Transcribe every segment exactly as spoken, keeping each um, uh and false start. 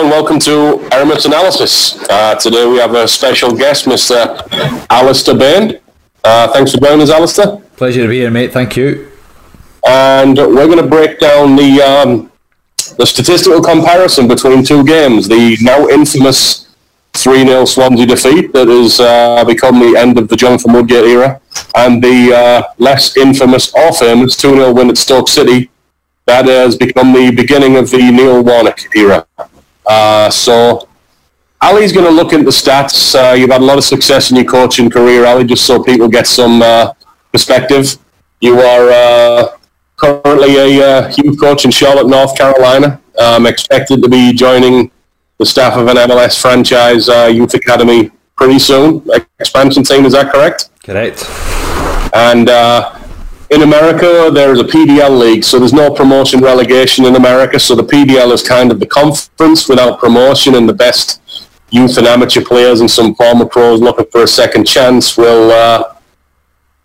and welcome to Aramis Analysis. Uh, today we have a special guest, Mister Alistair Baird. Uh, thanks for joining us, Alistair. Pleasure to be here, mate. Thank you. And we're going to break down the um, the statistical comparison between two games, the now infamous three nil Swansea defeat that has uh, become the end of the Jonathan Woodgate era, and the uh, less infamous or famous two nil win at Stoke City that has become the beginning of the Neil Warnock era. Uh, so, Ali's going to look into stats. Uh, you've had a lot of success in your coaching career, Ali, just so people get some uh, perspective. You are uh, currently a uh, youth coach in Charlotte, North Carolina, um, expected to be joining the staff of an M L S franchise uh, youth academy pretty soon. Expansion team, is that correct? Correct. And uh, in America, there is a P D L league, so there's no promotion relegation in America. So the P D L is kind of the conference without promotion, and the best youth and amateur players and some former pros looking for a second chance will uh,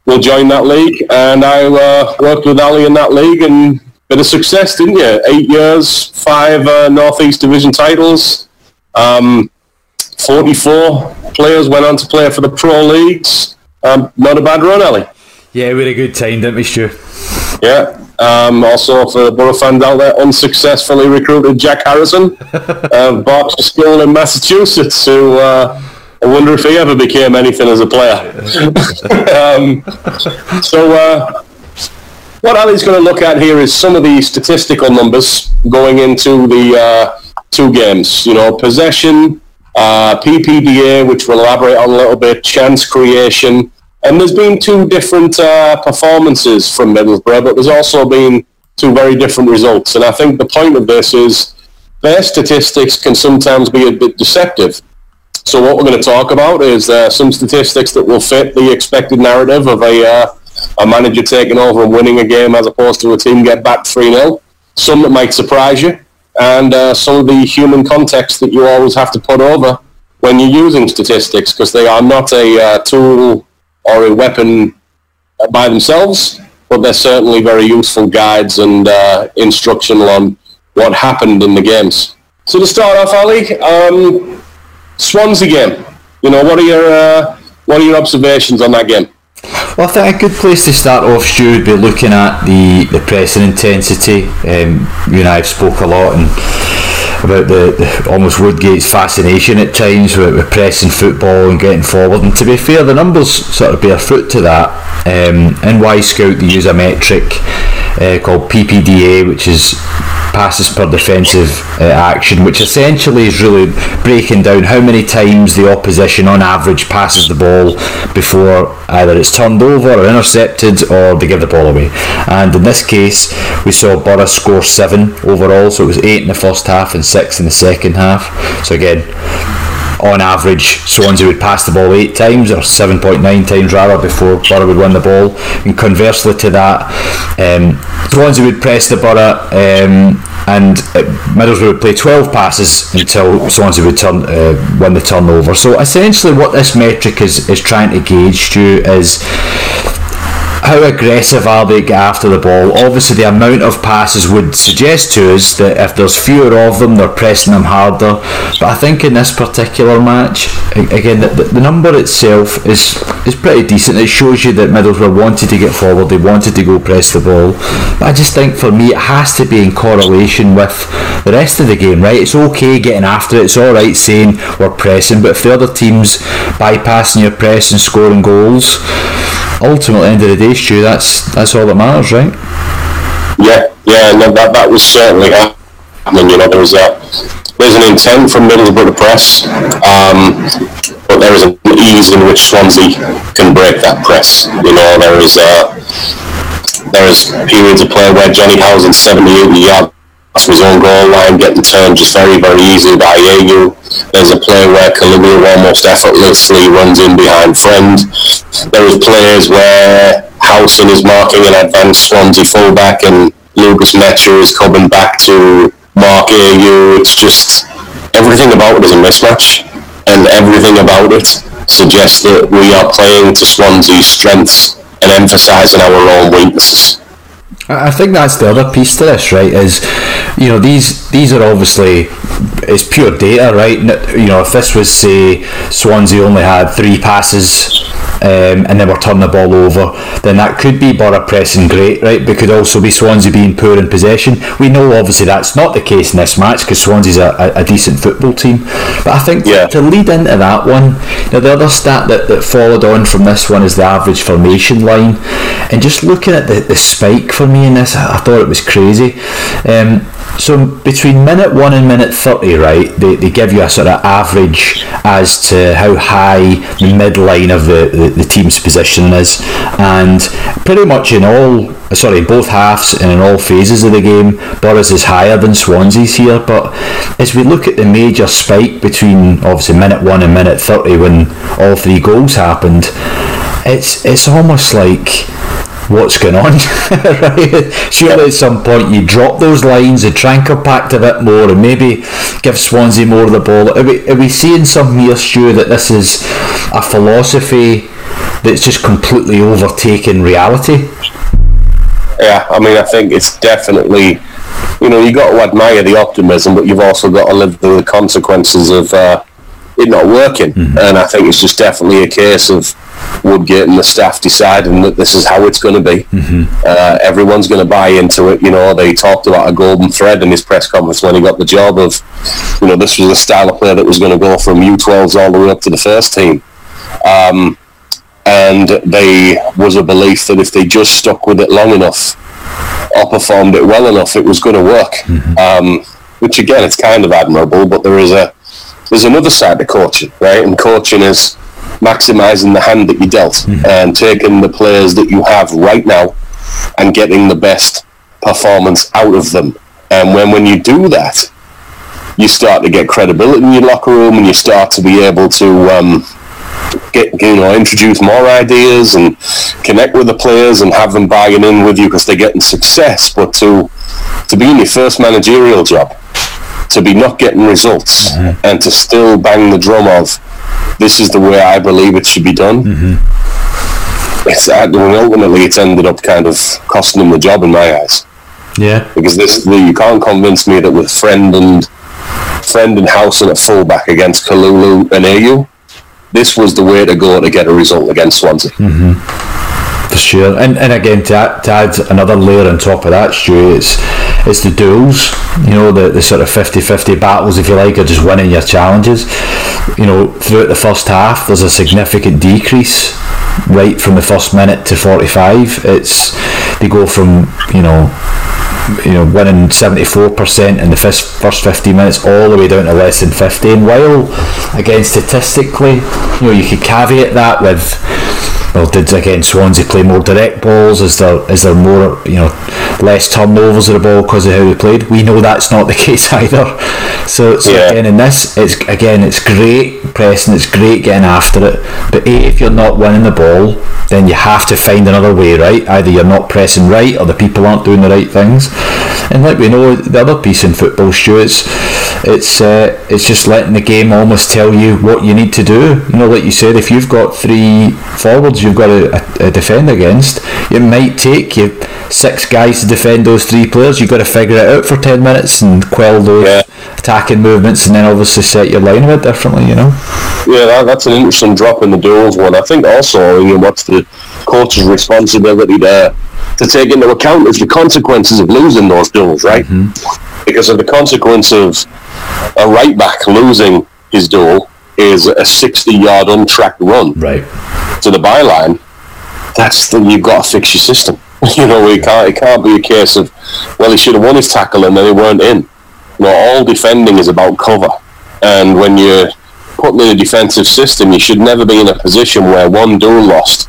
will join that league. And I uh, worked with Ali in that league, and bit of success, didn't you? Eight years, five uh, Northeast Division titles, um, forty-four players went on to play for the pro leagues. Um, not a bad run, Ali. Yeah, we had a good time, didn't we, Stu? Yeah. Um, also, for the Borough fans out there, unsuccessfully recruited Jack Harrison of Barclays School in Massachusetts, who uh, I wonder if he ever became anything as a player. um, so... Uh, What Ali's going to look at here is some of the statistical numbers going into the uh, two games. You know, possession, uh, P P D A, which we'll elaborate on a little bit, chance creation. And there's been two different uh, performances from Middlesbrough, but there's also been two very different results. And I think the point of this is their statistics can sometimes be a bit deceptive. So what we're going to talk about is uh, some statistics that will fit the expected narrative of a... Uh, a manager taking over and winning a game as opposed to a team get back three nil, some that might surprise you, and uh, some of the human context that you always have to put over when you're using statistics, because they are not a uh, tool or a weapon by themselves, but they're certainly very useful guides and uh, instructional on what happened in the games. So to start off, Ali, um, Swansea game, you know, what are your uh, what are your observations on that game? Well, I think a good place to start off, Stu, would be looking at the, the pressing intensity. Um, you and I have spoke a lot and about the, the almost Woodgate's fascination at times with, with pressing football and getting forward. And to be fair, the numbers sort of bear fruit to that. Um, in Wyscout, they use a metric uh, called P P D A, which is passes per defensive uh, action, which essentially is really breaking down how many times the opposition on average passes the ball before either it's turned over or intercepted or they give the ball away. And in this case we saw Borough score seven overall, so it was eight in the first half and six in the second half. So again, on average, Swansea would pass the ball eight times, or seven point nine times rather, before Borough would win the ball. And conversely to that, um, Swansea would press the Borough, um, and Middlesbrough would play twelve passes until Swansea would turn, uh, win the turnover. So essentially what this metric is, is trying to gauge, Stu, is how aggressive are they after the ball. Obviously the amount of passes would suggest to us that if there's fewer of them, they're pressing them harder. But I think in this particular match, again, the, the number itself is, is pretty decent. It shows you that Middlesbrough wanted to get forward, they wanted to go press the ball. But I just think for me it has to be in correlation with the rest of the game, right? It's okay getting after it, it's alright saying we're pressing, but if the other team's bypassing your press and scoring goals, ultimately, end of the day, Stu, that's that's all that matters, right? Yeah, yeah, no, that that was certainly happening. You know, there was a there's an intent from Middlesbrough to press, um, but there is an ease in which Swansea can break that press. You know, there is uh, there is periods of play where Johnny Howson seventy-eight yards from his own goal line getting turned just very very easily by Ayew. There's a play where Kalulu almost effortlessly runs in behind Friend. There is plays where Cowson is marking an advanced Swansea fullback and Lucas Metcher is coming back to mark Ayew. It's just everything about it is a mismatch, and everything about it suggests that we are playing to Swansea's strengths and emphasising our own weaknesses. I think that's the other piece to this, right, is, you know, these these are obviously, it's pure data, right? You know, if this was, say, Swansea only had three passes um, and then we're turning the ball over, then that could be Borough pressing great, right? But it could also be Swansea being poor in possession. We know, obviously, that's not the case in this match because Swansea's a, a, a decent football team. But I think yeah. to lead into that one, now the other stat that, that followed on from this one is the average formation line. And just looking at the, the spike for me in this, I thought it was crazy. Um, so between minute one and minute thirty, right, they, they give you a sort of average as to how high the midline of the, the, the team's positioning is, and pretty much in all, sorry, both halves and in all phases of the game, Borough's is higher than Swansea's here. But as we look at the major spike between obviously minute one and minute thirty, when all three goals happened, it's it's almost like, what's going on? Right? Surely at some point you drop those lines and try and compact a bit more and maybe give Swansea more of the ball. Are we, are we seeing something here, Stu, that this is a philosophy that's just completely overtaken reality? Yeah, I mean, I think it's definitely, you know, you've got to admire the optimism, but you've also got to live through the consequences of uh, it not working. Mm-hmm. And I think it's just definitely a case of Woodgate and the staff deciding that this is how it's going to be. Mm-hmm. Uh, everyone's going to buy into it. You know, they talked about a golden thread in his press conference when he got the job of, you know, this was the style of play that was going to go from U twelves all the way up to the first team. Um, and there was a belief that if they just stuck with it long enough or performed it well enough, it was going to work. Mm-hmm. Um, which, again, it's kind of admirable, but there is a there's another side to coaching, right? And coaching is maximising the hand that you dealt, mm-hmm. and taking the players that you have right now and getting the best performance out of them. And when, when you do that, you start to get credibility in your locker room, and you start to be able to um, get, you know, introduce more ideas and connect with the players and have them buying in with you because they're getting success. But to to be in your first managerial job, to be not getting results, mm-hmm. and to still bang the drum of, this is the way I believe it should be done. Mm-hmm. It's, I mean, ultimately, it's ended up kind of costing him the job in my eyes. Yeah, because this you can't convince me that with Friend and Friend and Howson at fullback against Kalulu and Ayew, this was the way to go to get a result against Swansea. Mm-hmm. For sure, and and again to add, to add another layer on top of that, Stu, it's it's the duels. You know, the, the sort of fifty-fifty battles, if you like, are just winning your challenges. You know, throughout the first half, there's a significant decrease right from the first minute to forty-five. It's they go from you know, you know, winning seventy-four percent in the first first fifteen minutes all the way down to less than fifty. And while again statistically, you know, you could caveat that with, well, did again Swansea play more direct balls? Is there is there more, you know, less turnovers of the ball because of how they played? We know that's not the case either. So, so yeah. again in this, it's again it's great pressing, it's great getting after it. But A, if you're not winning the ball, then you have to find another way, right? Either you're not pressing right, or the people aren't doing the right things. And like we know, the other piece in football, Stu, it's it's uh, it's just letting the game almost tell you what you need to do. You know, like you said, if you've got three forwards you've got to uh, defend against, it might take you six guys to defend those three players. You've got to figure it out for ten minutes and quell those yeah. attacking movements, and then obviously set your line a bit differently, you know. Yeah, that, that's an interesting drop in the duels one. I think also, you know, what's the coach's responsibility there to take into account is the consequences of losing those duels, right? Mm-hmm. Because of the consequence of a right back losing his duel is a sixty-yard untracked run right to the byline. That's the, you've got to fix your system. You know, it can't it can't be a case of, well, he should have won his tackle and then he weren't in. You know, all defending is about cover, and when you're putting in a defensive system, you should never be in a position where one duel lost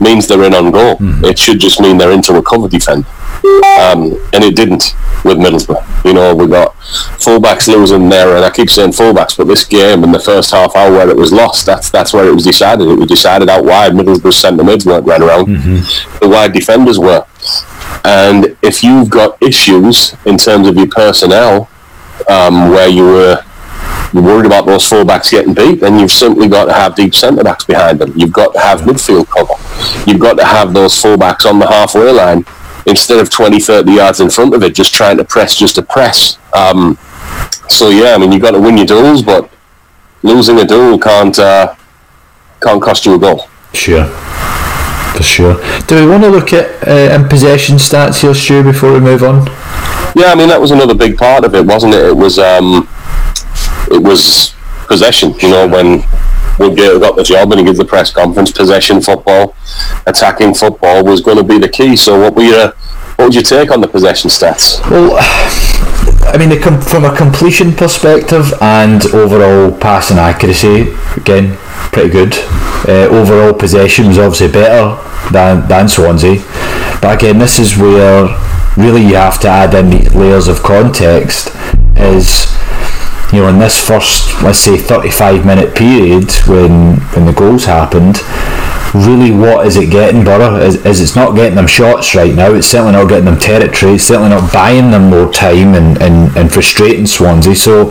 means they're in on goal. Mm-hmm. It should just mean they're into a cover defender. Um, and it didn't with Middlesbrough. You know, we got fullbacks losing there, and I keep saying fullbacks, but this game in the first half hour where it was lost, that's that's where it was decided. It was decided out wide. Middlesbrough centre mids weren't running around. Mm-hmm. The wide defenders were. And if you've got issues in terms of your personnel, um, where you were you're worried about those fullbacks getting beat, then you've simply got to have deep centre-backs behind them. You've got to have midfield cover. You've got to have those fullbacks on the halfway line instead of twenty, thirty yards in front of it, just trying to press just to press. Um, so, yeah, I mean, you've got to win your duels, but losing a duel can't uh, can't cost you a goal. Sure. For sure. Do we want to look at uh, in possession stats here, Stu, before we move on? Yeah, I mean, that was another big part of it, wasn't it? It was um, it was possession, you know, when Woodgate got the job and he gave the press conference, possession football, attacking football was going to be the key. So what were your, what would you take on the possession stats? Well, I mean, from a completion perspective and overall passing accuracy, again, pretty good. Uh, overall possession was obviously better than, than Swansea. But again, this is where really you have to add in these layers of context is, you know, in this first, let's say, thirty-five minute period when when the goals happened, really what is it getting Borough? Is, is it's not getting them shots right now, it's certainly not getting them territory, it's certainly not buying them more time and, and, and frustrating Swansea. So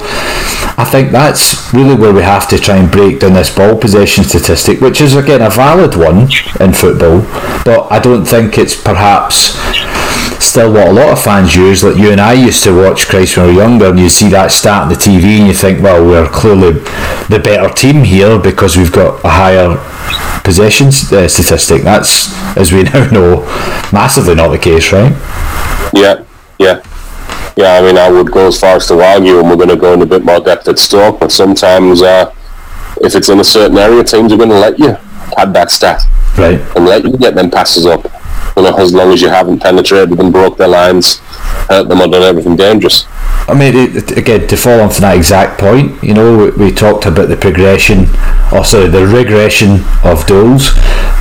I think that's really where we have to try and break down this ball possession statistic, which is again a valid one in football, but I don't think it's perhaps still what a lot of fans use. Like you and I used to watch, Christ, when we were younger, and you see that stat on the T V and you think, well, we're clearly the better team here because we've got a higher possession uh, statistic. That's, as we now know, massively not the case, right? Yeah, yeah. Yeah, I mean, I would go as far as to argue, and we're going to go in a bit more depth at Stoke, but sometimes uh, if it's in a certain area, teams are going to let you have that stat. Right. And let you get them passes up. You know, as long as you haven't penetrated them, broke their lines, hurt them, or done everything dangerous. I mean, it, again, to follow on from that exact point, you know, we, we talked about the progression, or sorry, the regression of duels.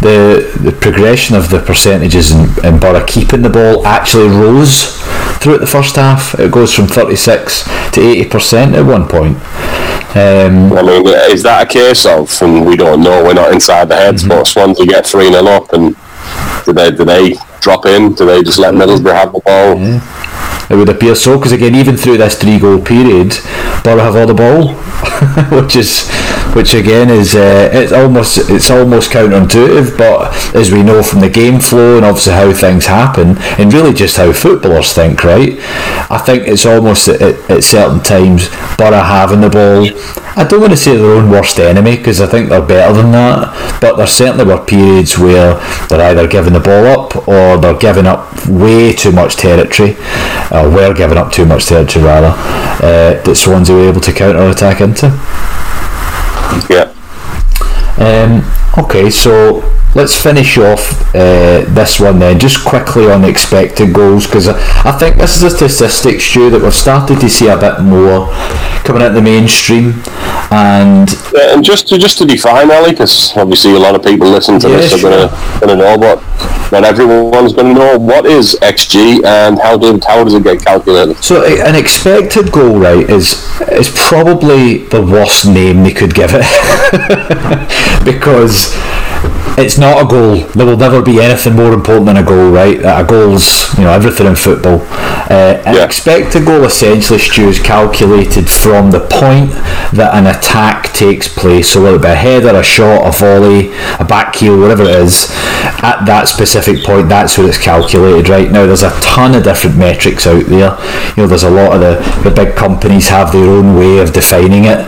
The the progression of the percentages in, in Borough keeping the ball actually rose throughout the first half. It goes from thirty-six to eighty percent at one point. Um, I mean, is that a case of, and we don't know, we're not inside the heads, mm-hmm. but Swansea get three nil up and Do they, do they drop in? Do they just let Middlesbrough have the ball? Yeah. It would appear so, because again, even through this three-goal period, Borough have all the ball, which is, which again is, uh, it's almost, it's almost counterintuitive. But as we know from the game flow and obviously how things happen, and really just how footballers think, right? I think it's almost at, at certain times Borough having the ball. I don't want to say their own worst enemy, because I think they're better than that, but there certainly were periods where they're either giving the ball up or they're giving up way too much territory, or were giving up too much territory rather, uh, that Swansea were able to counter-attack into. Yeah. Um, okay, so let's finish off uh, this one then, just quickly on the expected goals, because I, I think this is a statistic, Stu, that we've started to see a bit more coming out the mainstream. And uh, and just to just to define, Ali, because obviously a lot of people listen to yeah, this are sure. going to know, but not everyone's going to know, what is X G and how, do, how does it get calculated? So an expected goal, right, is is probably the worst name they could give it, because it's not a goal. There will never be anything more important than a goal, right? A goal's, you know, everything in football. Uh, an yeah. expected goal, essentially, Stu, is calculated from the point that an attack takes place. So whether it be a header, a shot, a volley, a back heel, whatever it is, at that specific point, that's where it's calculated, right? Now, there's a ton of different metrics out there. You know, there's a lot of the, the big companies have their own way of defining it.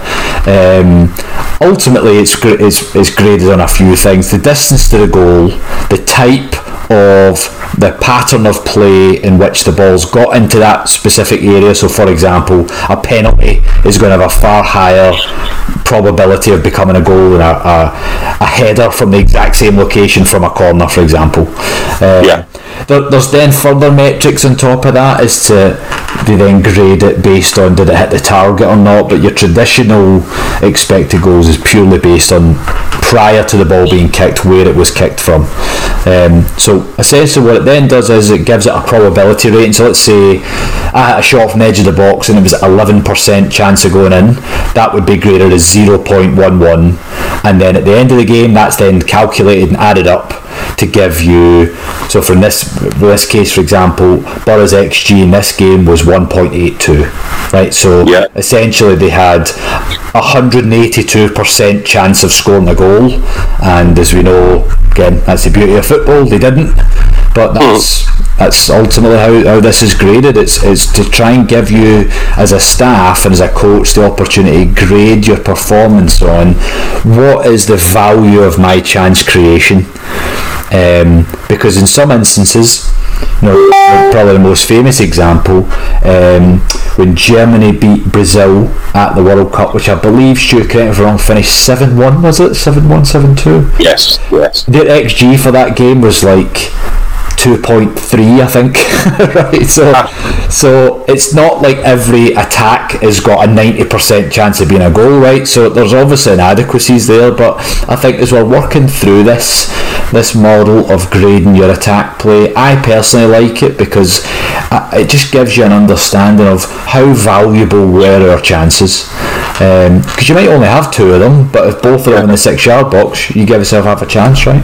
Um, ultimately, it's, it's, it's graded on a few things. The distance to the goal, the type of the pattern of play in which the ball's got into that specific area. So, for example, a penalty is going to have a far higher probability of becoming a goal than a, a, a header from the exact same location from a corner, for example. Um, yeah. There, there's then further metrics on top of that as to they then grade it based on did it hit the target or not, but your traditional expected goals is purely based on prior to the ball being kicked, where it was kicked from. Um, so essentially what it then does is it gives it a probability rating. So let's say I had a shot from the edge of the box and it was eleven percent chance of going in, that would be graded as zero point one one, and then at the end of the game that's then calculated and added up to give you, so for this, for this case, for example, Borough's X G in this game was one point eight two, right? So yeah. essentially they had one hundred eighty-two percent chance of scoring a goal, and as we know, again, that's the beauty of football, they didn't, but that's mm. that's ultimately how, how this is graded. It's, it's to try and give you as a staff and as a coach the opportunity to grade your performance on what is the value of my chance creation, um, because in some instances, you know, probably the most famous example, um, when Germany beat Brazil at the World Cup, which I believe, Stu, correct if I'm wrong, finished seven one, was it? seven one, seven two? Yes, yes. Their X G for that game was like two point three, I think. Right, so so it's not like every attack has got a ninety percent chance of being a goal, right? So there's obviously inadequacies there, but I think as we're working through this this model of grading your attack play, I personally like it because it just gives you an understanding of how valuable were our chances, because um, you might only have two of them, but if both are yeah. in the six yard box, you give yourself half a chance, right?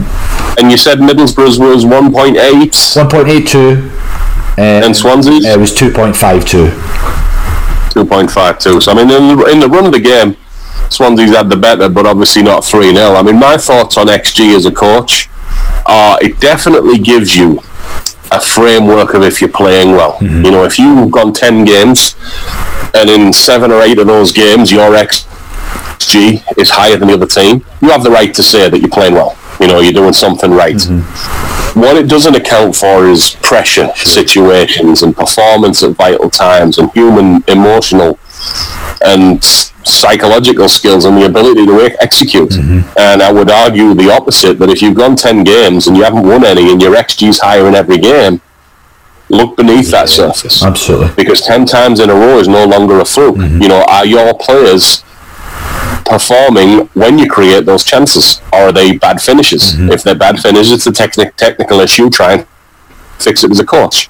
And you said Middlesbrough's was one point eight one point eight two, uh, and Swansea's uh, it was two point five two two point five two. So I mean, in the, in the run of the game, Swansea's had the better, but obviously not three nil. I mean, my thoughts on X G as a coach are it definitely gives you a framework of if you're playing well. Mm-hmm. You know, if you've gone ten games and in seven or eight of those games your X G is higher than the other team, you have the right to say that you're playing well. You know, you're doing something right. Mm-hmm. What it doesn't account for is pressure situations and performance at vital times and human, emotional and psychological skills and the ability to execute. Mm-hmm. And I would argue the opposite, that if you've gone ten games and you haven't won any and your X G's higher in every game, look beneath that surface. Absolutely. Because ten times in a row is no longer a fluke. Mm-hmm. You know, are your players performing when you create those chances, or are they bad finishes? Mm-hmm. If they're bad finishes, it's a techni- technical issue. Try and fix it as a coach.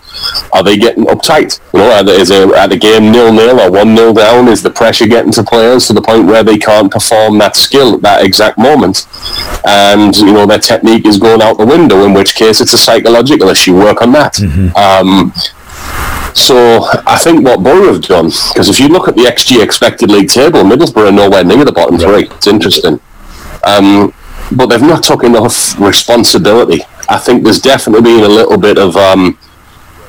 Are they getting uptight? You know, is it at the game nil nil or one nil down? Is the pressure getting to players to the point where they can't perform that skill at that exact moment? And you know, their technique is going out the window, in which case it's a psychological issue. Work on that. Mm-hmm. Um, so I think what Borough have done, because if you look at the X G expected league table, Middlesbrough are nowhere near the bottom three. It's interesting. Um, but they've not took enough responsibility. I think there's definitely been a little bit of, um,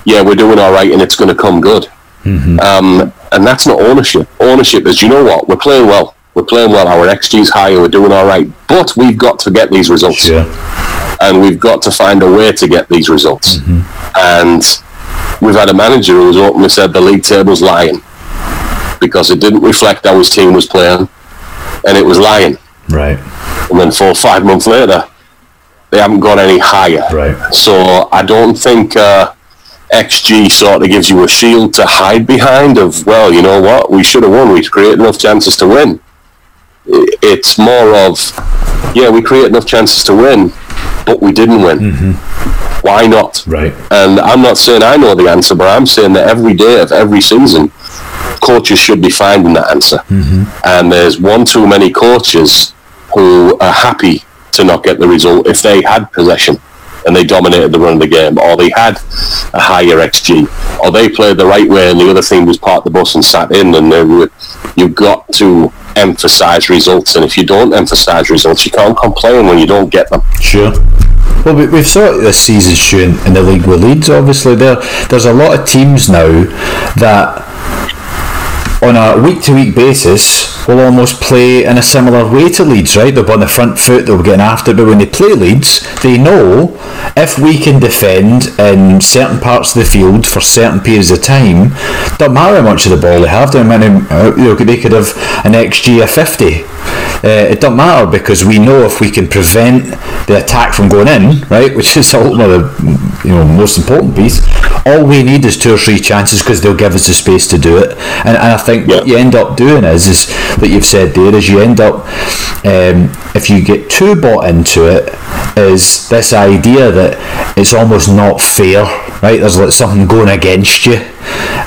yeah, we're doing all right and it's going to come good. Mm-hmm. Um, and that's not ownership. Ownership is, you know what, we're playing well. We're playing well. Our X G's higher. We're doing all right. But we've got to get these results. Sure. And we've got to find a way to get these results. Mm-hmm. And we've had a manager who has openly said the league table's lying because it didn't reflect how his team was playing, and it was lying. Right. And then four or five months later, they haven't gone any higher. Right. So I don't think uh, X G sort of gives you a shield to hide behind of, well, you know what, we should have won. We created enough chances to win. It's more of, yeah, we create enough chances to win, but we didn't win. Mm-hmm. Why not? Right. And I'm not saying I know the answer, but I'm saying that every day of every season, coaches should be finding that answer. Mm-hmm. And there's one too many coaches who are happy to not get the result if they had possession and they dominated the run of the game, or they had a higher X G, or they played the right way and the other team was parked the bus and sat in. And they were, you've got to emphasise results, and if you don't emphasise results, you can't complain when you don't get them. Sure. Well, we, we've saw it this season, Stu, in the league with Leeds. Obviously, there there's a lot of teams now that on a week-to-week basis will almost play in a similar way to Leeds, right? They'll be on the front foot, they'll be getting after it, but when they play Leeds, they know if we can defend in certain parts of the field for certain periods of time, don't matter how much of the ball they have, don't matter, you know, they could have an X G of fifty. Uh, it doesn't matter, because we know if we can prevent the attack from going in, right, which is ultimately the, you know, most important piece, all we need is two or three chances because they'll give us the space to do it. And, and I think yeah. what you end up doing is, is what you've said there, is you end up, um, if you get too bought into it, is this idea that it's almost not fair, right? There's like something going against you.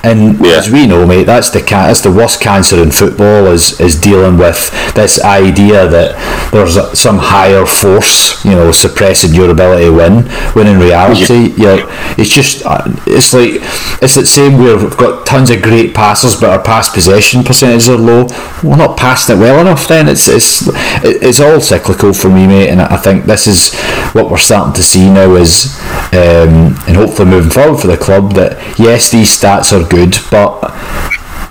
And yeah. as we know, mate, that's the can- that's the worst cancer in football, is is dealing with this idea that there's a, some higher force, you know, suppressing your ability to win, when in reality, yeah. yeah, it's just, it's like, it's the same where we've got tons of great passers, but our pass possession percentages are low. We're not passing it well enough then. It's, it's, it's all cyclical for me, mate, and I think this is because what we're starting to see now is, um, and hopefully moving forward for the club, that yes, these stats are good, but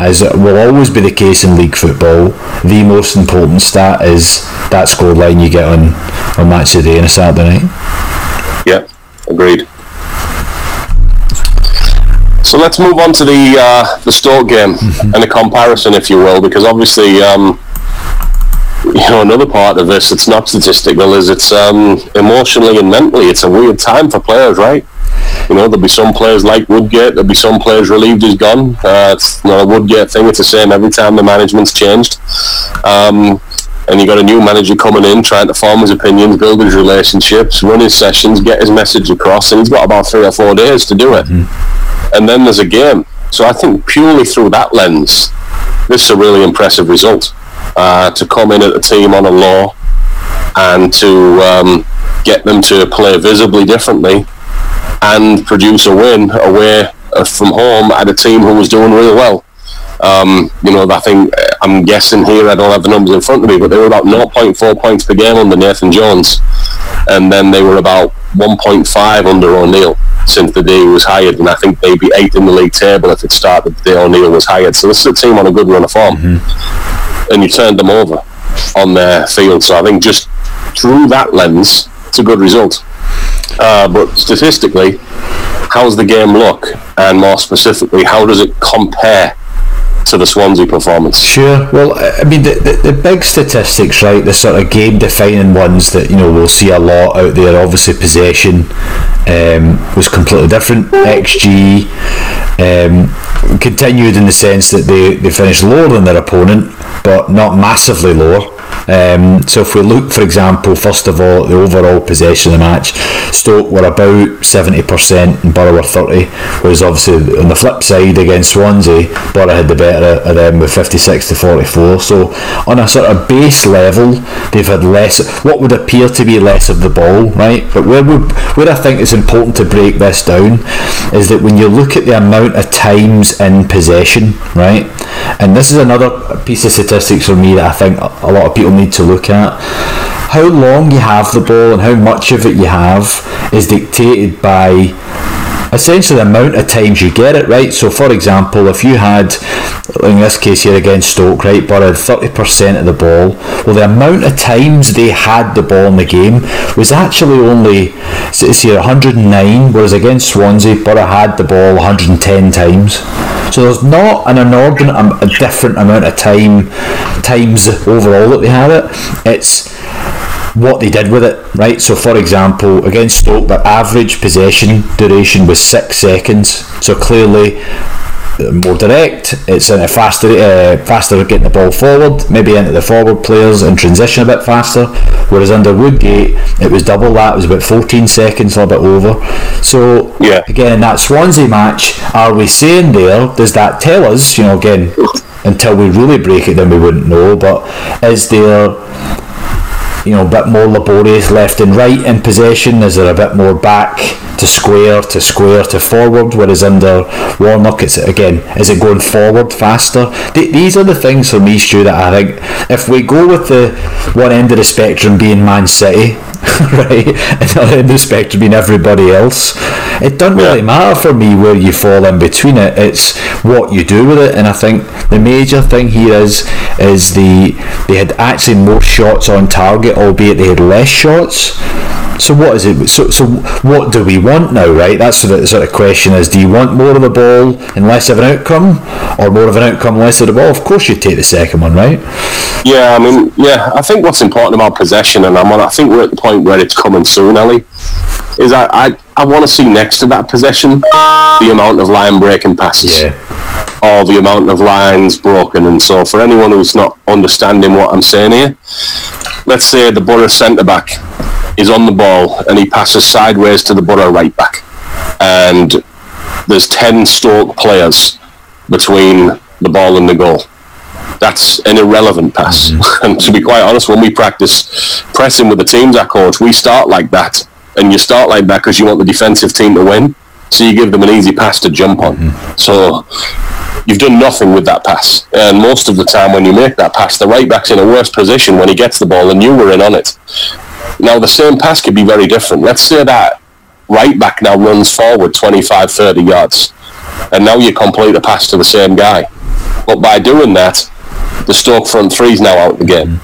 as it will always be the case in league football, the most important stat is that scoreline you get on, on match of the day on a Saturday night. Yeah, agreed. So let's move on to the uh, the Stoke game mm-hmm. and the comparison, if you will, because obviously, um, you know, another part of this, it's not statistical, is it's um, emotionally and mentally. It's a weird time for players, right? You know, there'll be some players like Woodgate, there'll be some players relieved he's gone. Uh, it's not a Woodgate thing, it's the same every time the management's changed. Um, and you've got a new manager coming in, trying to form his opinions, build his relationships, run his sessions, get his message across, and he's got about three or four days to do it. Mm-hmm. And then there's a game. So I think purely through that lens, this is a really impressive result. Uh, to come in at the team on a low and to um, get them to play visibly differently and produce a win away from home at a team who was doing really well. Um, you know, I think, I'm guessing here, I don't have the numbers in front of me, but they were about zero point four points per game under Nathan Jones, and then they were about one point five under O'Neill since the day he was hired, and I think they'd be eighth in the league table if it started the day O'Neill was hired. So this is a team on a good run of form. Mm-hmm. And you turned them over on their field, so I think just through that lens, it's a good result. Uh, but statistically, how's the game look, and more specifically, how does it compare to the Swansea performance? Sure. Well, I mean, the, the, the big statistics, right, the sort of game-defining ones that, you know, we'll see a lot out there, obviously possession um, was completely different. X G um, continued in the sense that they, they finished lower than their opponent, but not massively lower. Um, so if we look, for example, first of all, at the overall possession of the match, Stoke were about seventy percent and Borough were thirty, whereas obviously on the flip side against Swansea, Borough had the better of them with fifty-six to forty-four. So on a sort of base level, they've had less, what would appear to be less of the ball, right? But where we, where I think it's important to break this down is that when you look at the amount of times in possession, right, and this is another piece of statistics for me that I think a lot of people need to look at. How long you have the ball and how much of it you have is dictated by essentially the amount of times you get it, right? So for example, if you had, in this case here against Stoke, right, Borough had thirty percent of the ball, well the amount of times they had the ball in the game was actually only, it's here one hundred nine, whereas against Swansea, Borough had the ball one hundred ten times. So there's not an inordinate, a different amount of time, times overall that they had it, it's what they did with it, right? So for example, against Stoke, their average possession duration was six seconds, so clearly more direct, it's in a faster, uh, faster getting the ball forward, maybe into the forward players in transition a bit faster, whereas under Woodgate it was double that, it was about fourteen seconds or a bit over. So yeah, again, that Swansea match, are we saying there, does that tell us, you know, again, until we really break it then we wouldn't know, but is there, you know, a bit more laborious left and right in possession? Is there a bit more back to square, to square, to forward? Whereas under Warnock, it's again, is it going forward faster? Th- these are the things for me, Stu, that I think, if we go with the one end of the spectrum being Man City, right, and the other end of the spectrum being everybody else, it doesn't yeah. really matter for me where you fall in between it, it's what you do with it. And I think the major thing here is is the they had actually more shots on target, albeit they had less shots. So what is it? So, so what do we want now, right? That's the sort of question is, do you want more of the ball and less of an outcome, or more of an outcome, less of the ball? Of course you take the second one, right? Yeah, I mean, yeah, I think what's important about possession, and I'm on, I think we're at the point where it's coming soon, Ali, is I, I, I want to see next to that possession the amount of line breaking passes. Yeah. Or the amount of lines broken. And so for anyone who's not understanding what I'm saying here, let's say the Borough centre-back is on the ball and he passes sideways to the Borough right-back, and there's ten Stoke players between the ball and the goal. That's an irrelevant pass. Mm-hmm. And to be quite honest, when we practice pressing with the teams I coach, we start like that, and you start like that because you want the defensive team to win, so you give them an easy pass to jump on. Mm-hmm. So you've done nothing with that pass, and most of the time when you make that pass, the right back's in a worse position when he gets the ball than you were in on it. Now, the same pass could be very different. Let's say that right back now runs forward twenty-five, thirty yards, and now you complete a pass to the same guy. But by doing that, the Stoke front three's now out of the game.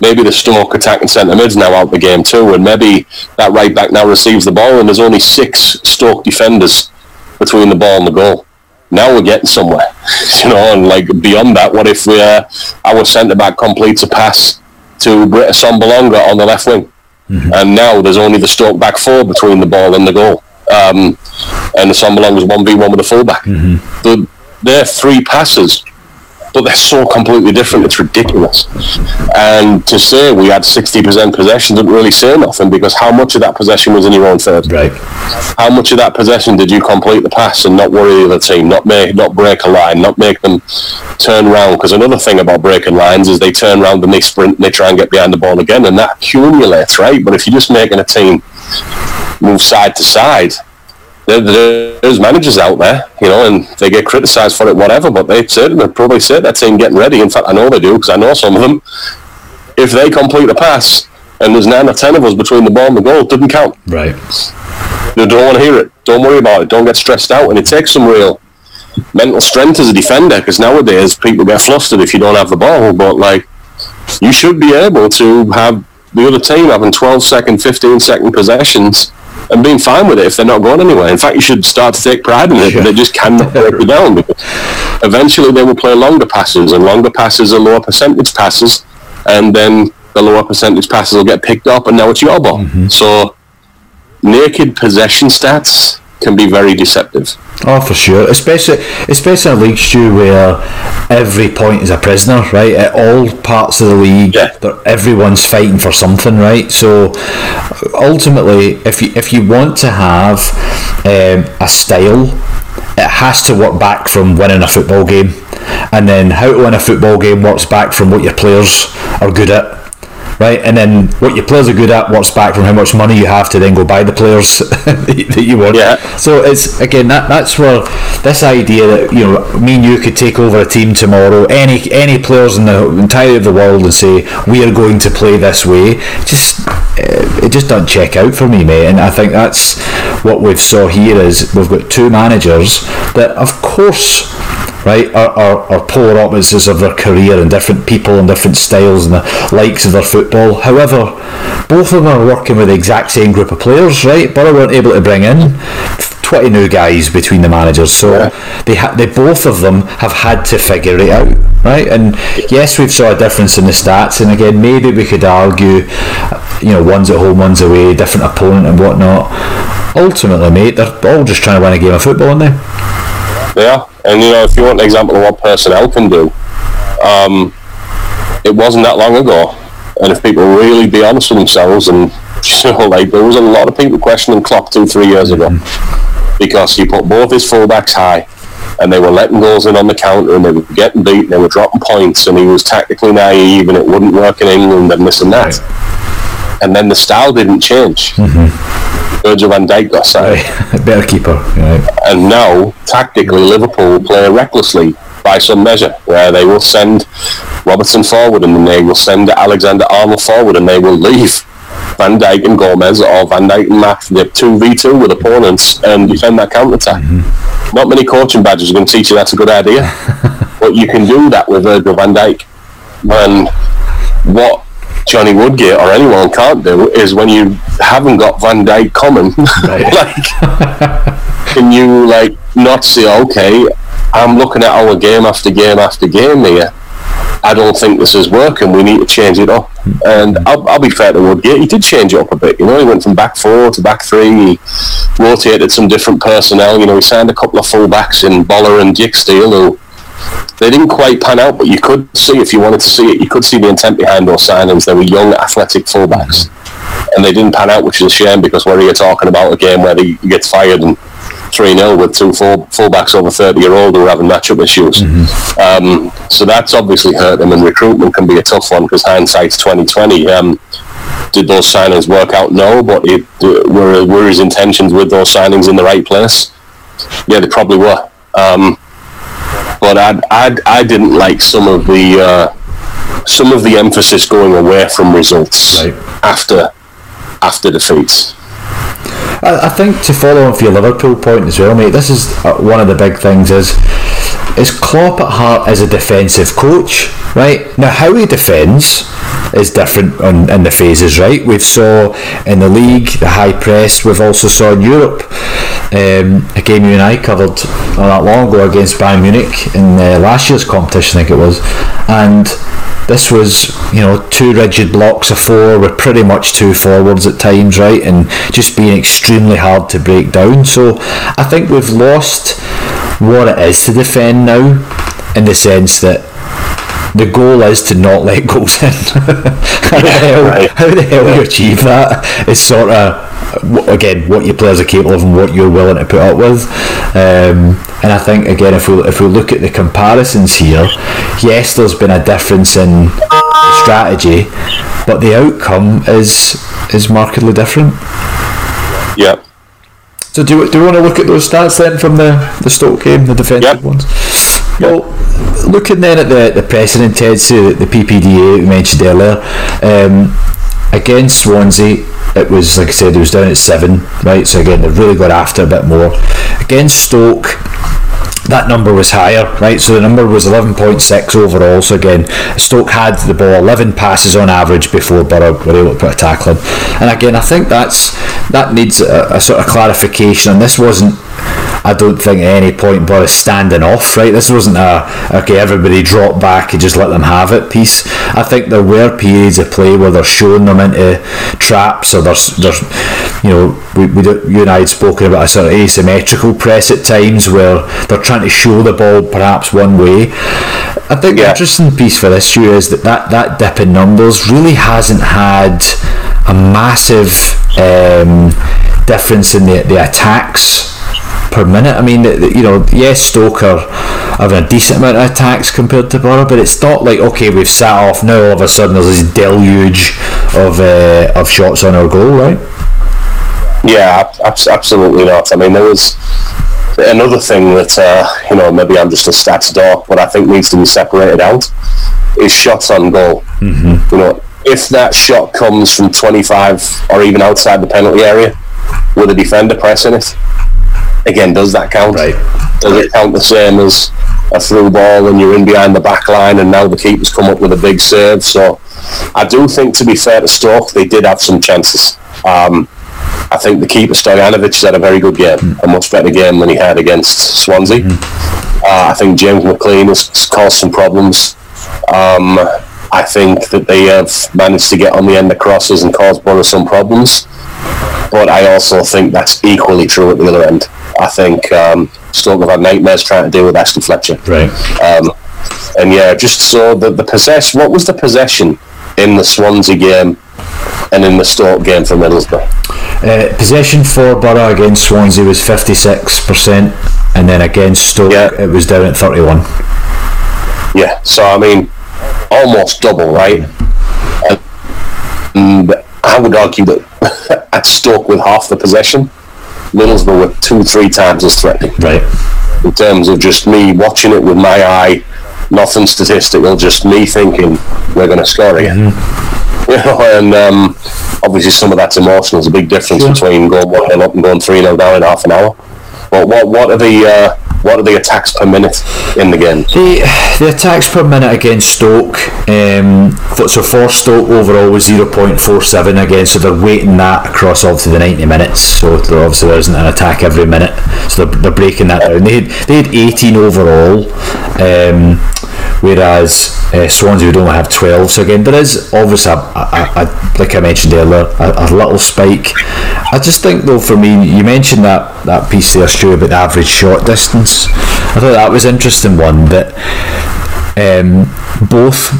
Maybe the Stoke attacking centre mid's now out of the game too, and maybe that right back now receives the ball and there's only six Stoke defenders between the ball and the goal. Now we're getting somewhere, you know. And like beyond that, what if we uh, our centre back completes a pass to Britta Sombalonga on the left wing, mm-hmm. and now there's only the Stoke back four between the ball and the goal, um, and the Sombalonga's one v one with the fullback. Mm-hmm. They're, they're three passes, but they're so completely different. It's ridiculous. And to say we had sixty percent possession didn't really say nothing, because how much of that possession was in your own third? Right. How much of that possession did you complete the pass and not worry the other team, not make, not break a line, not make them turn round? Because another thing about breaking lines is they turn round and they sprint and they try and get behind the ball again, and that accumulates, right? But if you're just making a team move side to side, there's managers out there, you know, and they get criticised for it, whatever, but they certainly probably said that team getting ready. In fact, I know they do, because I know some of them. If they complete a pass and there's nine or ten of us between the ball and the goal, it doesn't count. Right. They don't want to hear it. Don't worry about it. Don't get stressed out. And it takes some real mental strength as a defender, because nowadays people get flustered if you don't have the ball. But, like, you should be able to have the other team having twelve-second, fifteen-second possessions and being fine with it if they're not going anywhere. In fact, you should start to take pride in it, yeah. But they just cannot break it down. Because eventually they will play longer passes, and longer passes are lower percentage passes, and then the lower percentage passes will get picked up, and now it's your ball. Mm-hmm. So naked possession stats can be very deceptive. Oh, for sure. Especially especially in a league, Stu, where every point is a prisoner, right? At all parts of the league, yeah. Everyone's fighting for something, right? So ultimately, if you, if you want to have um, a style, it has to work back from winning a football game. And then how to win a football game works back from what your players are good at. Right, and then what your players are good at works back from how much money you have to then go buy the players that you want. Yeah. So it's again that that's where this idea that, you know, me and you could take over a team tomorrow, any any players in the entirety of the world, and say we are going to play this way. Just it just doesn't check out for me, mate. And I think that's what we've saw here is we've got two managers that, of course, right, are, are, are polar opposites of their career and different people and different styles and the likes of their football. However, both of them are working with the exact same group of players, right? Borough weren't able to bring in twenty new guys between the managers, so yeah. they ha- they both of them have had to figure it out, right? And yes, we've saw a difference in the stats, and again, maybe we could argue, you know, one's at home, one's away, different opponent and whatnot. Ultimately, mate, they're all just trying to win a game of football, aren't they? They are. And, you know, if you want an example of what personnel can do, um, it wasn't that long ago. And if people really be honest with themselves, and, you know, like, there was a lot of people questioning Klopp two, three years ago, because he put both his fullbacks high, and they were letting goals in on the counter, and they were getting beat, and they were dropping points, and he was tactically naive, and it wouldn't work in England, and this and that. Right. And then the style didn't change. Mm-hmm. Virgil van Dijk got signed. Right. Better keeper. Right. And now, tactically, Liverpool play recklessly by some measure, where they will send Robertson forward, and then they will send Alexander-Arnold forward, and they will leave Van Dijk and Gomez, or Van Dijk and Matt, they're two v two with opponents and defend that counter-attack. Mm-hmm. Not many coaching badges are going to teach you that's a good idea, but you can do that with Virgil van Dijk. And what Johnny Woodgate or anyone can't do is, when you haven't got Van Dijk common, right. Like, can you, like, not say, okay, I'm looking at our game after game after game here, I don't think this is working, we need to change it up. And I'll, I'll be fair to Woodgate, he did change it up a bit, you know, he went from back four to back three, he rotated some different personnel, you know, he signed a couple of full-backs in Boller and Dick Steele, who they didn't quite pan out, but you could see, if you wanted to see it, you could see the intent behind those signings. They were young, athletic fullbacks, and they didn't pan out, which is a shame, because when you're talking about a game where he gets fired and three nil with two full fullbacks over thirty year old who are having matchup issues, mm-hmm. um, so that's obviously hurt him, and recruitment can be a tough one, because hindsight's twenty twenty. Um, did those signings work out? No, but it, were, were his intentions with those signings in the right place? Yeah, they probably were. Um, But I, I, I didn't like some of the uh, some of the emphasis going away from results, right. After after the fights. I think to follow on for your Liverpool point as well, mate, this is one of the big things is is Klopp at heart is a defensive coach, right? Now how he defends is different on, in the phases, right? We've saw in the league the high press, we've also saw in Europe, um, a game you and I covered not that long ago against Bayern Munich in the last year's competition, I think it was, and this was, you know, two rigid blocks of four with pretty much two forwards at times, right, and just being extremely hard to break down. So I think we've lost what it is to defend now, in the sense that the goal is to not let goals in. how, the hell, right. how the hell you achieve that is sort of, again, what your players are capable of and what you're willing to put up with. Um, and I think, again, if we if we look at the comparisons here, yes, there's been a difference in strategy, but the outcome is is markedly different. Yeah. So do, do we want to look at those stats then from the, the Stoke game, the defensive yep. ones? Well, looking then at the, the pressing intensity, the P P D A we mentioned earlier, um, against Swansea, it was, like I said, it was down at seven, right? So again, they've really got after a bit more. Against Stoke, that number was higher, right? So the number was eleven point six overall. So again, Stoke had the ball eleven passes on average before Borough were able to put a tackle in. And again, I think that's that needs a, a sort of clarification. And this wasn't, I don't think at any point Borough standing off, right? This wasn't a, okay, everybody drop back and just let them have it piece. I think there were periods of play where they're showing them into traps, or there's, there's you know, we, we do, you and I had spoken about a sort of asymmetrical press at times where they're trying to show the ball perhaps one way. I think yeah. the interesting piece for this year is that, that that dip in numbers really hasn't had a massive um, difference in the the attacks per minute. I mean, you know, yes, Stoke are having a decent amount of attacks compared to Borough, but it's not like, okay, we've sat off, now all of a sudden there's this deluge of uh, of shots on our goal, right? Yeah, absolutely not. I mean, there was another thing that, uh, you know, maybe I'm just a stats dork, but I think needs to be separated out, is shots on goal. Mm-hmm. You know, if that shot comes from twenty-five or even outside the penalty area with a defender pressing it, again, does that count? Right. Does it count the same as a through ball and you're in behind the back line and now the keeper's come up with a big save? So I do think, to be fair to Stoke, they did have some chances. Um, I think the keeper, Stojanovic, had a very good game, mm. a much better game than he had against Swansea. Mm. Uh, I think James McLean has caused some problems. Um, I think that they have managed to get on the end of crosses and cause Borough some problems. But I also think that's equally true at the other end. I think um, Stoke have had nightmares trying to deal with Aston Fletcher. Right. Um, and yeah, just so the, the possess. What was the possession in the Swansea game and in the Stoke game for Middlesbrough? Uh, possession for Borough against Swansea was fifty-six percent, and then against Stoke yeah. it was down at thirty-one. Yeah, so I mean, almost double, right? And I would argue that at Stoke with half the possession, Middlesbrough were two, three times as threatening. Right. In terms of just me watching it with my eye, nothing statistical, just me thinking we're going to score again. Mm-hmm. You know, and um, obviously some of that's emotional. There's a big difference sure. between going one nil up and going three nil down in half an hour. But what what are the uh, what are the attacks per minute in the game? The the attacks per minute against Stoke. Um, so for Stoke overall was zero point four seven again. So they're weighting that across obviously the ninety minutes. So obviously there isn't an attack every minute. So they're, they're breaking that down. They had they had eighteen overall. Um, Whereas uh, Swansea would only have twelve, so again there is obviously, a, a, a, like I mentioned earlier, a, a little spike. I just think though, for me, you mentioned that, that piece there, Stu, about the average shot distance. I thought that was an interesting one, that um, both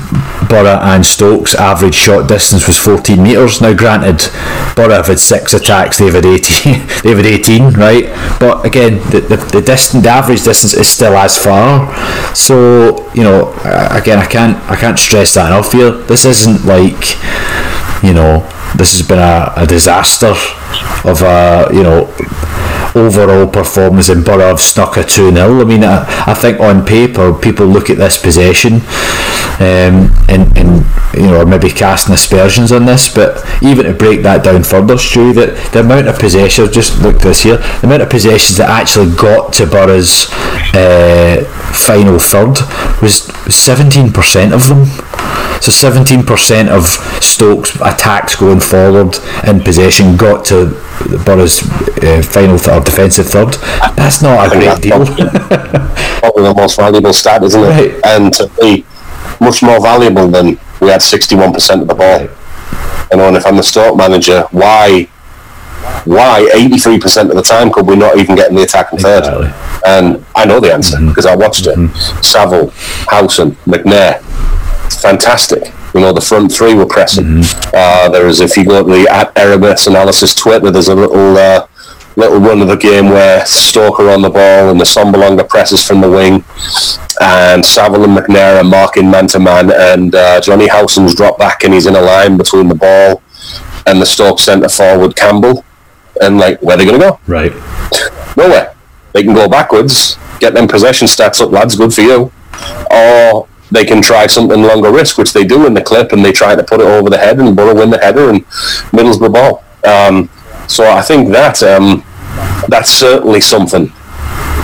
Borough and Stoke's average shot distance was fourteen metres. Now granted, Borough have had six attacks, they've had eighteen, they've had eighteen, right? But again, the, the, the, distance, the average distance is still as far. So, you know, again, I can't I can't stress that enough here. This isn't like, you know, this has been a, a disaster of a, you know, overall performance in Borough have snuck a two nil. I mean, I, I think on paper people look at this possession um, and, and you know, maybe casting aspersions on this, but even to break that down further, Stu, that the amount of possessions, just look this here, the amount of possessions that actually got to Borough's uh, final third was seventeen percent of them. So seventeen percent of Stoke's attacks going forward in possession got to Borough's uh, final third, defensive third. That's not a great deal. Probably the most valuable stat, isn't it? Right. And to me, much more valuable than we had sixty-one percent of the ball. You know, and if I'm the Stoke manager, why, why eighty-three percent of the time could we not even get in the attacking third? Exactly. And I know the answer because mm-hmm. I watched it. Mm-hmm. Saville, Howson, McNair. Fantastic. You know, the front three were pressing. Mm-hmm. Uh, there is, if you go to the at Aramis Analysis Twitter, there's a little uh, little run of the game where Stoke are on the ball and the Sombolonga presses from the wing, and Saville and McNair are marking man to man, and uh, Johnny Howson's dropped back and he's in a line between the ball and the Stoke centre forward Campbell, and like, where are they going to go? Right. Nowhere. They can go backwards, get them possession stats up, lads. Good for you. Or they can try something longer risk, which they do in the clip, and they try to put it over the head, and Borough win the header, and Middlesbrough ball. Um, so I think that um, that's certainly something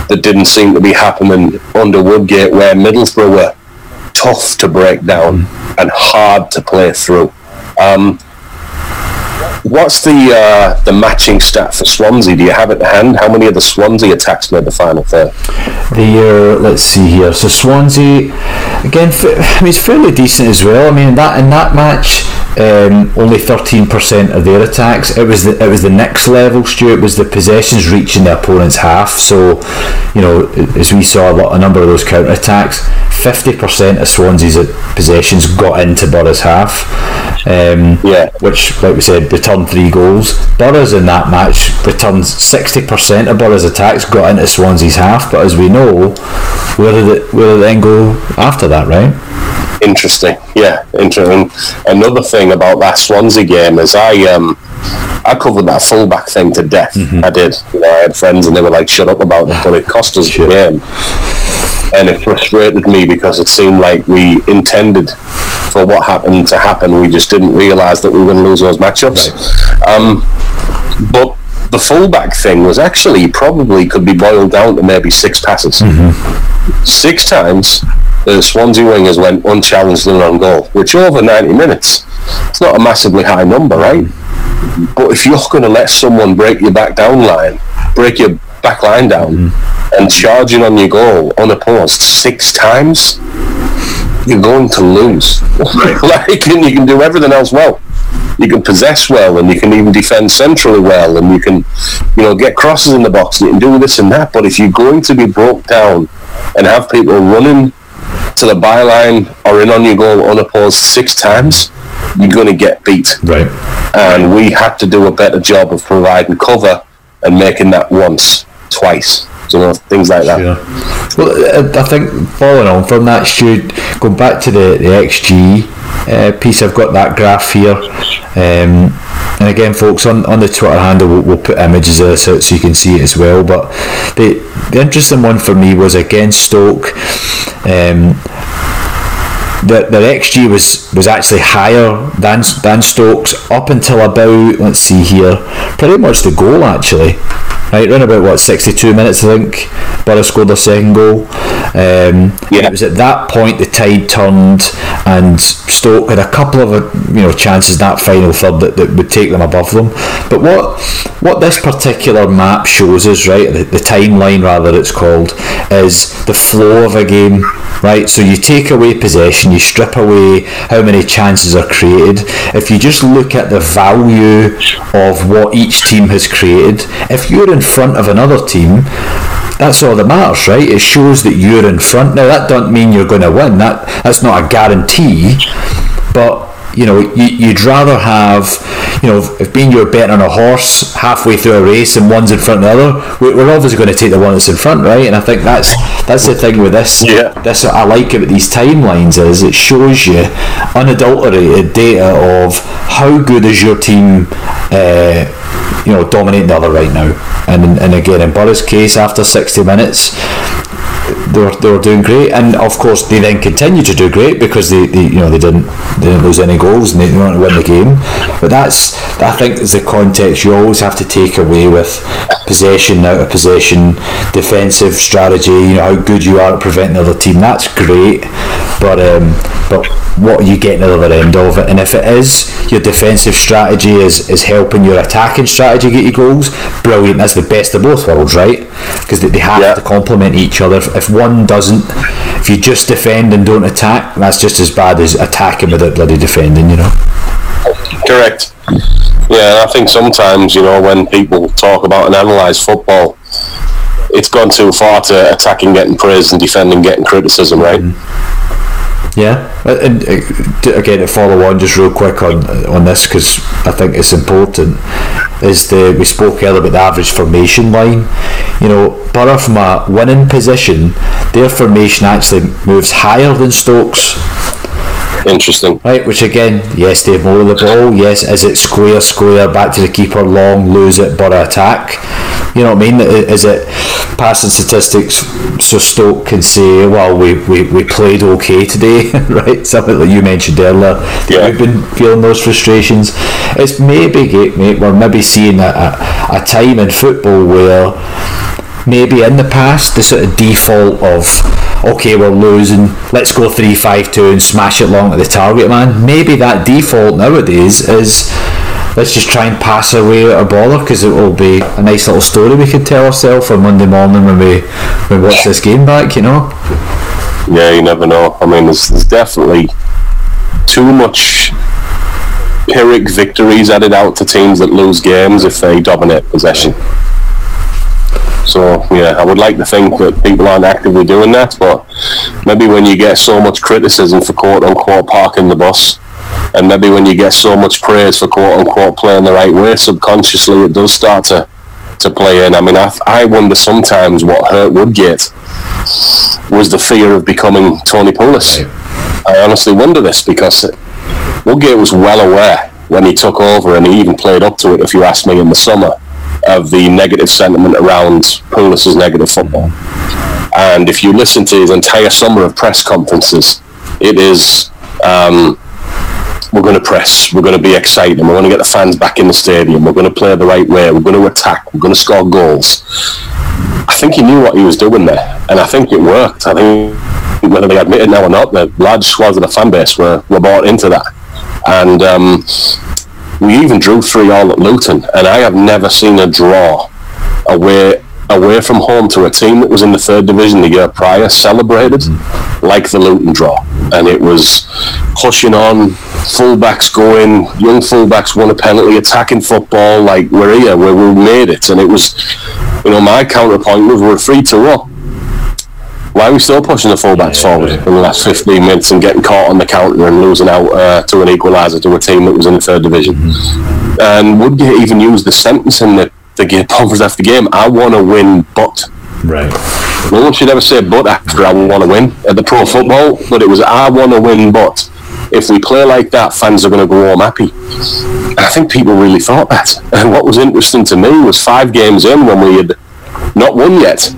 that didn't seem to be happening under Woodgate, where Middlesbrough were tough to break down and hard to play through. Um, what's the uh, the matching stat for Swansea? Do you have it to hand? How many of the Swansea attacks made the final third? The uh, let's see here. So Swansea, again, I mean, it's fairly decent as well. I mean, that in that match, um, only thirteen percent of their attacks. It was the it was the next level, Stuart. It was the possessions reaching the opponent's half. So, you know, as we saw a, lot, a number of those counter attacks, fifty percent of Swansea's possessions got into Borough's half. Um, yeah. Which, like we said, returned three goals. Borough's in that match returned sixty percent of Borough's attacks got into Swansea's half. But as we know, where did it where did it then go after that, right? Interesting. Yeah, interesting. Another thing about that Swansea game is I um I covered that fullback thing to death. Mm-hmm. I did. You know, I had friends and they were like, shut up about it, but it cost us sure. the game. And it frustrated me because it seemed like we intended for what happened to happen. We just didn't realise that we were going to lose those matchups. Right. Um, but the fullback thing was actually probably could be boiled down to maybe six passes. Mm-hmm. Six times the Swansea wingers went unchallenged and on goal, which over ninety minutes, it's not a massively high number, right? But if you're going to let someone break your back down line, break your back line down, mm-hmm. and charging on your goal unopposed six times, you're going to lose. Like, and you can do everything else well. You can possess well, and you can even defend centrally well, and you can, you know, get crosses in the box, and you can do this and that. But if you're going to be broke down and have people running to the byline or in on your goal unopposed six times, you're going to get beat. Right. And we had to do a better job of providing cover and making that once, twice. You know, things like that. Sure. Well, I think following on from that, should go back to the, the X G uh, piece. I've got that graph here, um, and again, folks, on, on the Twitter handle we'll, we'll put images of this out so you can see it as well. But the the interesting one for me was against Stoke. Um, Their, their X G was, was actually higher than than Stoke's up until about, let's see here, pretty much the goal actually, right, around about what, sixty-two minutes I think, Borough scored their second goal, um, yeah. It was at that point the tide turned and Stoke had a couple of, you know, chances that final third that, that would take them above them. But what what this particular map shows us, right, the, the timeline rather it's called, is the flow of a game, right? So you take away possession, you strip away how many chances are created. If you just look at the value of what each team has created, if you're in front of another team, that's all that matters, right? It shows that you're in front. Now that doesn't mean you're going to win, that that's not a guarantee, but you know, you, you'd rather have, you know, if being you're betting on a horse halfway through a race and one's in front of the other, we're obviously going to take the one that's in front, right? And I think that's that's the thing with this. Yeah. This I like about these timelines is it shows you unadulterated data of how good is your team, uh, you know, dominating the other right now. And and again, in Borough's case, after sixty minutes, they were they were doing great, and of course they then continue to do great because they, they you know they didn't they didn't lose any goals and they didn't want to win the game. But that's I think is the context you always have to take away with possession, out of possession, defensive strategy. You know how good you are at preventing the other team. That's great, but um, but what are you getting at the other end of it? And if it is your defensive strategy is is helping your attacking strategy get you goals, brilliant. That's the best of both worlds, right? Because they, they have yeah. to complement each other. If, if one doesn't, if you just defend and don't attack, that's just as bad as attacking without bloody defending, you know. Correct. Yeah, and I think sometimes, you know, when people talk about and analyse football, it's gone too far to attacking getting praise and defending getting criticism, right? Mm-hmm. Yeah. And again, to follow on just real quick on on this, because I think it's important, is the we spoke earlier about the average formation line. You know, Borough from a winning position, their formation actually moves higher than Stoke's. Interesting. Right, which again, yes, they have more of the ball. Yes, is it square, square, back to the keeper, long, lose it, Borough attack? You know what I mean? Is it passing statistics so Stoke can say, well, we, we, we played okay today, right? Something like you mentioned earlier. Yeah. You've been feeling those frustrations. It's maybe, mate, we're maybe seeing a, a, a time in football where maybe in the past the sort of default of okay we're losing, let's go three five two and smash it long at the target man, maybe that default nowadays is let's just try and pass away without a bother because it will be a nice little story we can tell ourselves on Monday morning when we, when we watch this game back, you know. Yeah, you never know. I mean, there's, there's definitely too much Pyrrhic victories added out to teams that lose games if they dominate possession. So, yeah, I would like to think that people aren't actively doing that, but maybe when you get so much criticism for quote-unquote parking the bus, and maybe when you get so much praise for quote-unquote playing the right way, subconsciously it does start to, to play in. I mean, I, I wonder sometimes what hurt Woodgate was the fear of becoming Tony Pulis. I honestly wonder this, because Woodgate was well aware when he took over, and he even played up to it, if you ask me, in the summer, of the negative sentiment around Pulis's negative football. And if you listen to his entire summer of press conferences, it is um, we're going to press, we're going to be exciting, we're going to get the fans back in the stadium, we're going to play the right way, we're going to attack, we're going to score goals. I think he knew what he was doing there, and I think it worked. I think whether they admit it now or not, the large swaths of the fan base were, were bought into that. And um, we even drew three all at Luton, and I have never seen a draw away away from home to a team that was in the third division the year prior celebrated mm. like the Luton draw. And it was pushing on, fullbacks going, young fullbacks won a penalty, attacking football, like we're here, we, we made it. And it was, you know, my counterpoint was we're three to one. Why are we still pushing the fullbacks forward in the last fifteen minutes and getting caught on the counter and losing out uh, to an equaliser to a team that was in the third division? Mm-hmm. And Woodgate even used the sentence in the, the game, conference after the game, I want to win, but... Right. No one should ever say but after I want to win at the pro football, but it was I want to win, but... If we play like that, fans are going to go home happy. And I think people really thought that. And what was interesting to me was five games in when we had not won yet,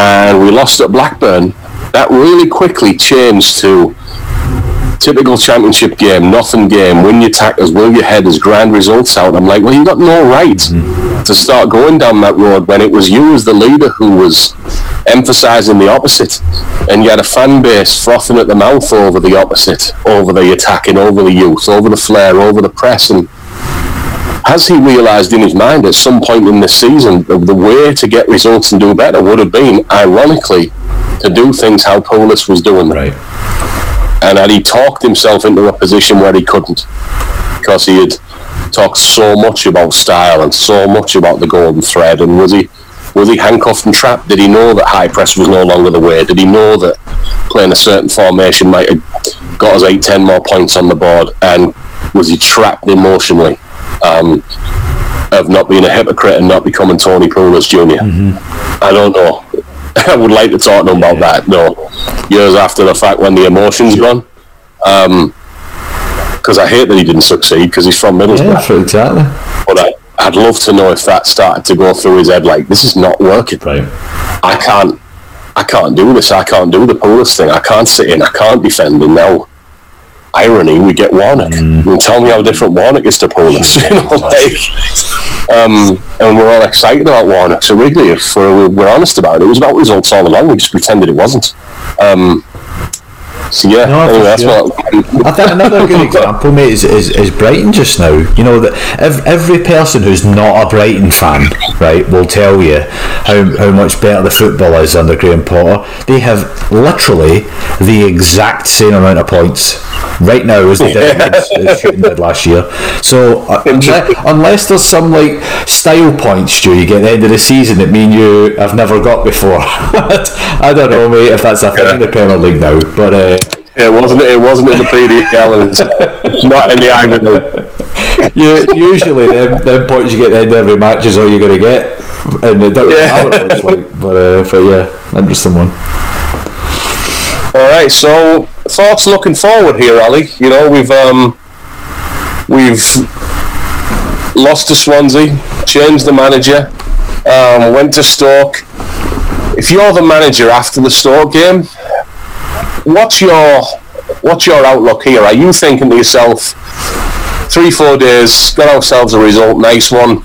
and we lost at Blackburn, that really quickly changed to typical championship game, nothing game, win your tackles, will your headers, grand results out. I'm like, well, you got no right mm-hmm. to start going down that road when it was you as the leader who was emphasising the opposite, and you had a fan base frothing at the mouth over the opposite, over the attacking, over the youth, over the flair, over the press. And has he realised in his mind at some point in this season that the way to get results and do better would have been, ironically, to do things how Pulis was doing them? Right. And had he talked himself into a position where he couldn't, because he had talked so much about style and so much about the golden thread, and was he was he handcuffed and trapped? Did he know that high press was no longer the way? Did he know that playing a certain formation might have got us eight, ten more points on the board? And was he trapped emotionally? Um, of not being a hypocrite and not becoming Tony Pulis Junior Mm-hmm. I don't know. I would like to talk to him about that, no. Years after the fact, when the emotion's gone. Because um, I hate that he didn't succeed, because he's from Middlesbrough. Yeah, exactly. But I, I'd love to know if that started to go through his head, like, this is not working. Right. I can't. I can't do this, I can't do the Pulis thing, I can't sit in, I can't defend, and now, irony, we get Warnock. Mm. And tell me how different Warnock is to Pulis, you know, like, um, and we're all excited about Warnock, so really, if we're, we're honest about it, it was about results all along, we just pretended it wasn't. Um, So yeah, no, anyway, that's sure. what I think another good example, mate, is, is is Brighton just now. You know that ev- every person who's not a Brighton fan, right, will tell you how how much better the football is under Graham Potter. They have literally the exact same amount of points right now as they did yeah. last year. So uh, unless, unless there's some like style points Stu, you get at the end of the season that me and you have never got before. I don't know, mate, if that's a thing yeah. in the Premier League now, but. Uh, It wasn't. It wasn't in the P D L. It's not in the Ireland. You usually them, them points you get at the end of every match is all you're going to get, and they don't yeah. know what it's like. But uh, but yeah, interesting one. All right. So thoughts looking forward here, Ali. You know we've um, we've lost to Swansea, changed the manager, um, went to Stoke. If you're the manager after the Stoke game, What's your what's your outlook here? Are you thinking to yourself, three, four days, got ourselves a result, nice one,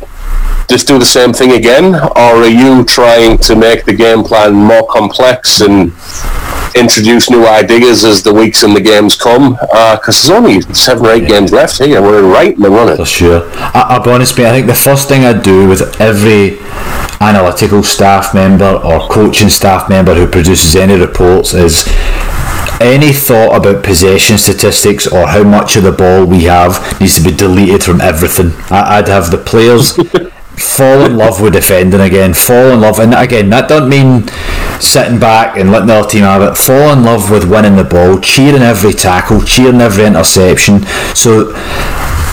just do the same thing again? Or are you trying to make the game plan more complex and introduce new ideas as the weeks and the games come? Because uh, there's only seven or eight yeah. games left here. We're right in the running. For sure. I, I'll be honest, mate, I think the first thing I do with every analytical staff member or coaching staff member who produces any reports is any thought about possession statistics or how much of the ball we have needs to be deleted from everything. I, I'd have the players fall in love with defending again, fall in love, and again, that doesn't mean sitting back and letting the other team have it, fall in love with winning the ball, cheering every tackle, cheering every interception. So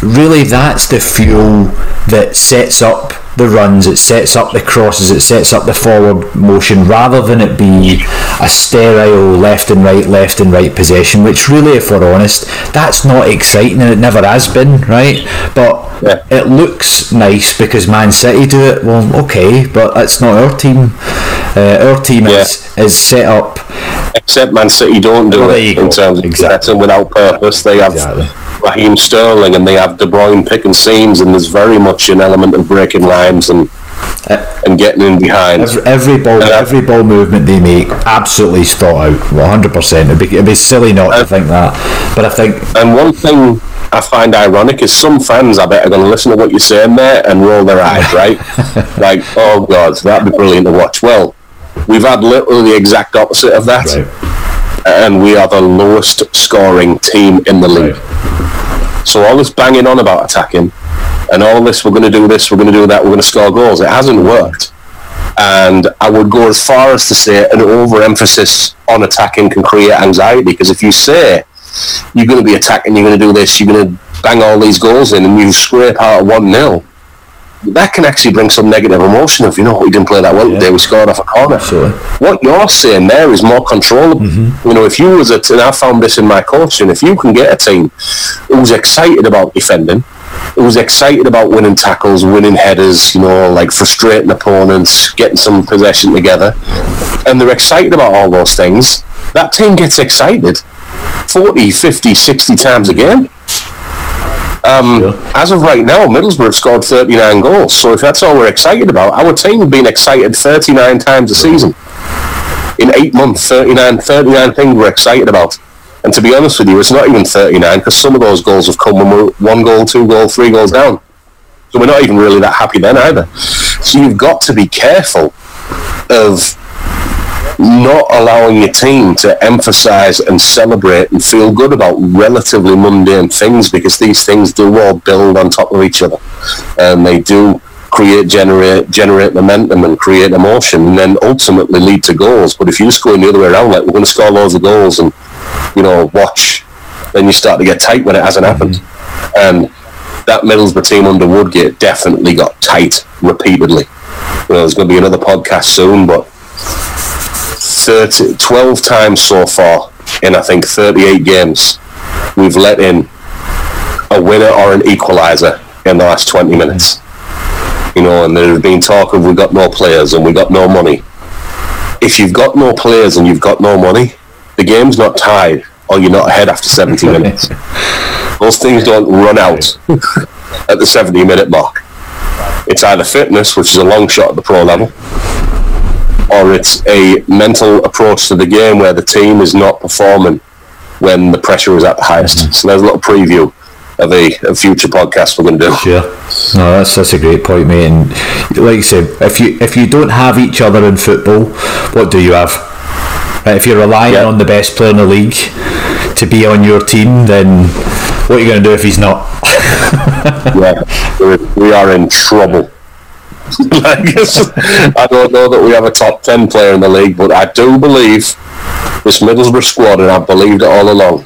really that's the fuel that sets up the runs, it sets up the crosses, it sets up the forward motion, rather than it be a sterile left and right, left and right possession, which really, if we're honest, that's not exciting and it never has been, right? But yeah. it looks nice because Man City do it. Well, okay, but that's not our team. Uh, our team yeah. is, is set up. Except Man City don't do well, it in terms of exactly. without purpose. They have exactly. Raheem Sterling and they have De Bruyne picking seams, and there's very much an element of breaking lines and uh, and getting in behind. Every, every ball, uh, every ball movement they make absolutely is thought out, one hundred percent. It'd be, it'd be silly not uh, to think that. But I think. And one thing I find ironic is some fans, I bet, are going to listen to what you're saying there and roll their eyes, right? Like, oh God, that'd be brilliant to watch. Well, we've had literally the exact opposite of that, right. And we are the lowest scoring team in the league. Right. So all this banging on about attacking, and all this, we're going to do this, we're going to do that, we're going to score goals, it hasn't worked. And I would go as far as to say an overemphasis on attacking can create anxiety, because if you say you're going to be attacking, you're going to do this, you're going to bang all these goals in, and you scrape out one nil, that can actually bring some negative emotion of, you know, we didn't play that well yeah. today, we scored off a corner. Absolutely. What you're saying there is more controllable. Mm-hmm. You know, if you was a team, and I found this in my coaching, if you can get a team who's excited about defending, who's excited about winning tackles, winning headers, you know, like frustrating opponents, getting some possession together, and they're excited about all those things, that team gets excited forty, fifty, sixty times a game. Um, yeah. As of right now, Middlesbrough have scored thirty-nine goals, so if that's all we're excited about, our team have been excited thirty-nine times a season. In eight months, thirty-nine, thirty-nine things we're excited about. And to be honest with you, it's not even thirty-nine, because some of those goals have come when we're one goal, two goal, three goals down. So we're not even really that happy then either. So you've got to be careful of not allowing your team to emphasise and celebrate and feel good about relatively mundane things, because these things do all build on top of each other, and they do create, generate generate momentum and create emotion, and then ultimately lead to goals. But if you just go in the other way around, like, we're going to score loads of goals and, you know, watch, then you start to get tight when it hasn't happened. Mm-hmm. And that Middlesbrough team under Woodgate definitely got tight repeatedly. You know, there's going to be another podcast soon, but thirty, twelve times so far in, I think, thirty-eight games, we've let in a winner or an equaliser in the last twenty minutes. You know, and there have been talk of, we got no players and we got no money. if you've got no players and you've got no money, the game's not tied or you're not ahead after seventy minutes. Those things don't run out at the seventy minute mark. It's either fitness, which is a long shot at the pro level, or it's a mental approach to the game where the team is not performing when the pressure is at the highest. So there's a little preview of a, a future podcast we're going to do. Sure. No, that's that's a great point, mate. And like you said, if you if you don't have each other in football, what do you have? If you're relying yeah. on the best player in the league to be on your team, then what are you going to do if he's not? Yeah, we are in trouble. I don't know that we have a top ten player in the league, but I do believe this Middlesbrough squad, and I've believed it all along,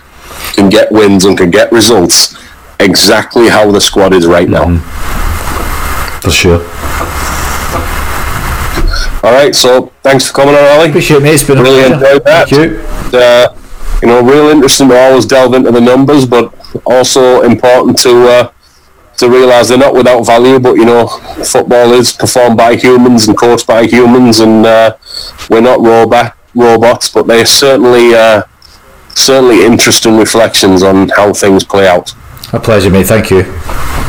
can get wins and can get results exactly how the squad is right now. Mm-hmm. For sure. Alright, so thanks for coming on, Ollie. Appreciate it, mate. It's been really a pleasure. Enjoyed that. Thank you. And, uh, you know, real interesting to always delve into the numbers, but also important to uh, to realise they're not without value. But you know, football is performed by humans and coached by humans, and uh, we're not robot robots. But they're certainly uh, certainly interesting reflections on how things play out. A pleasure, mate. Thank you.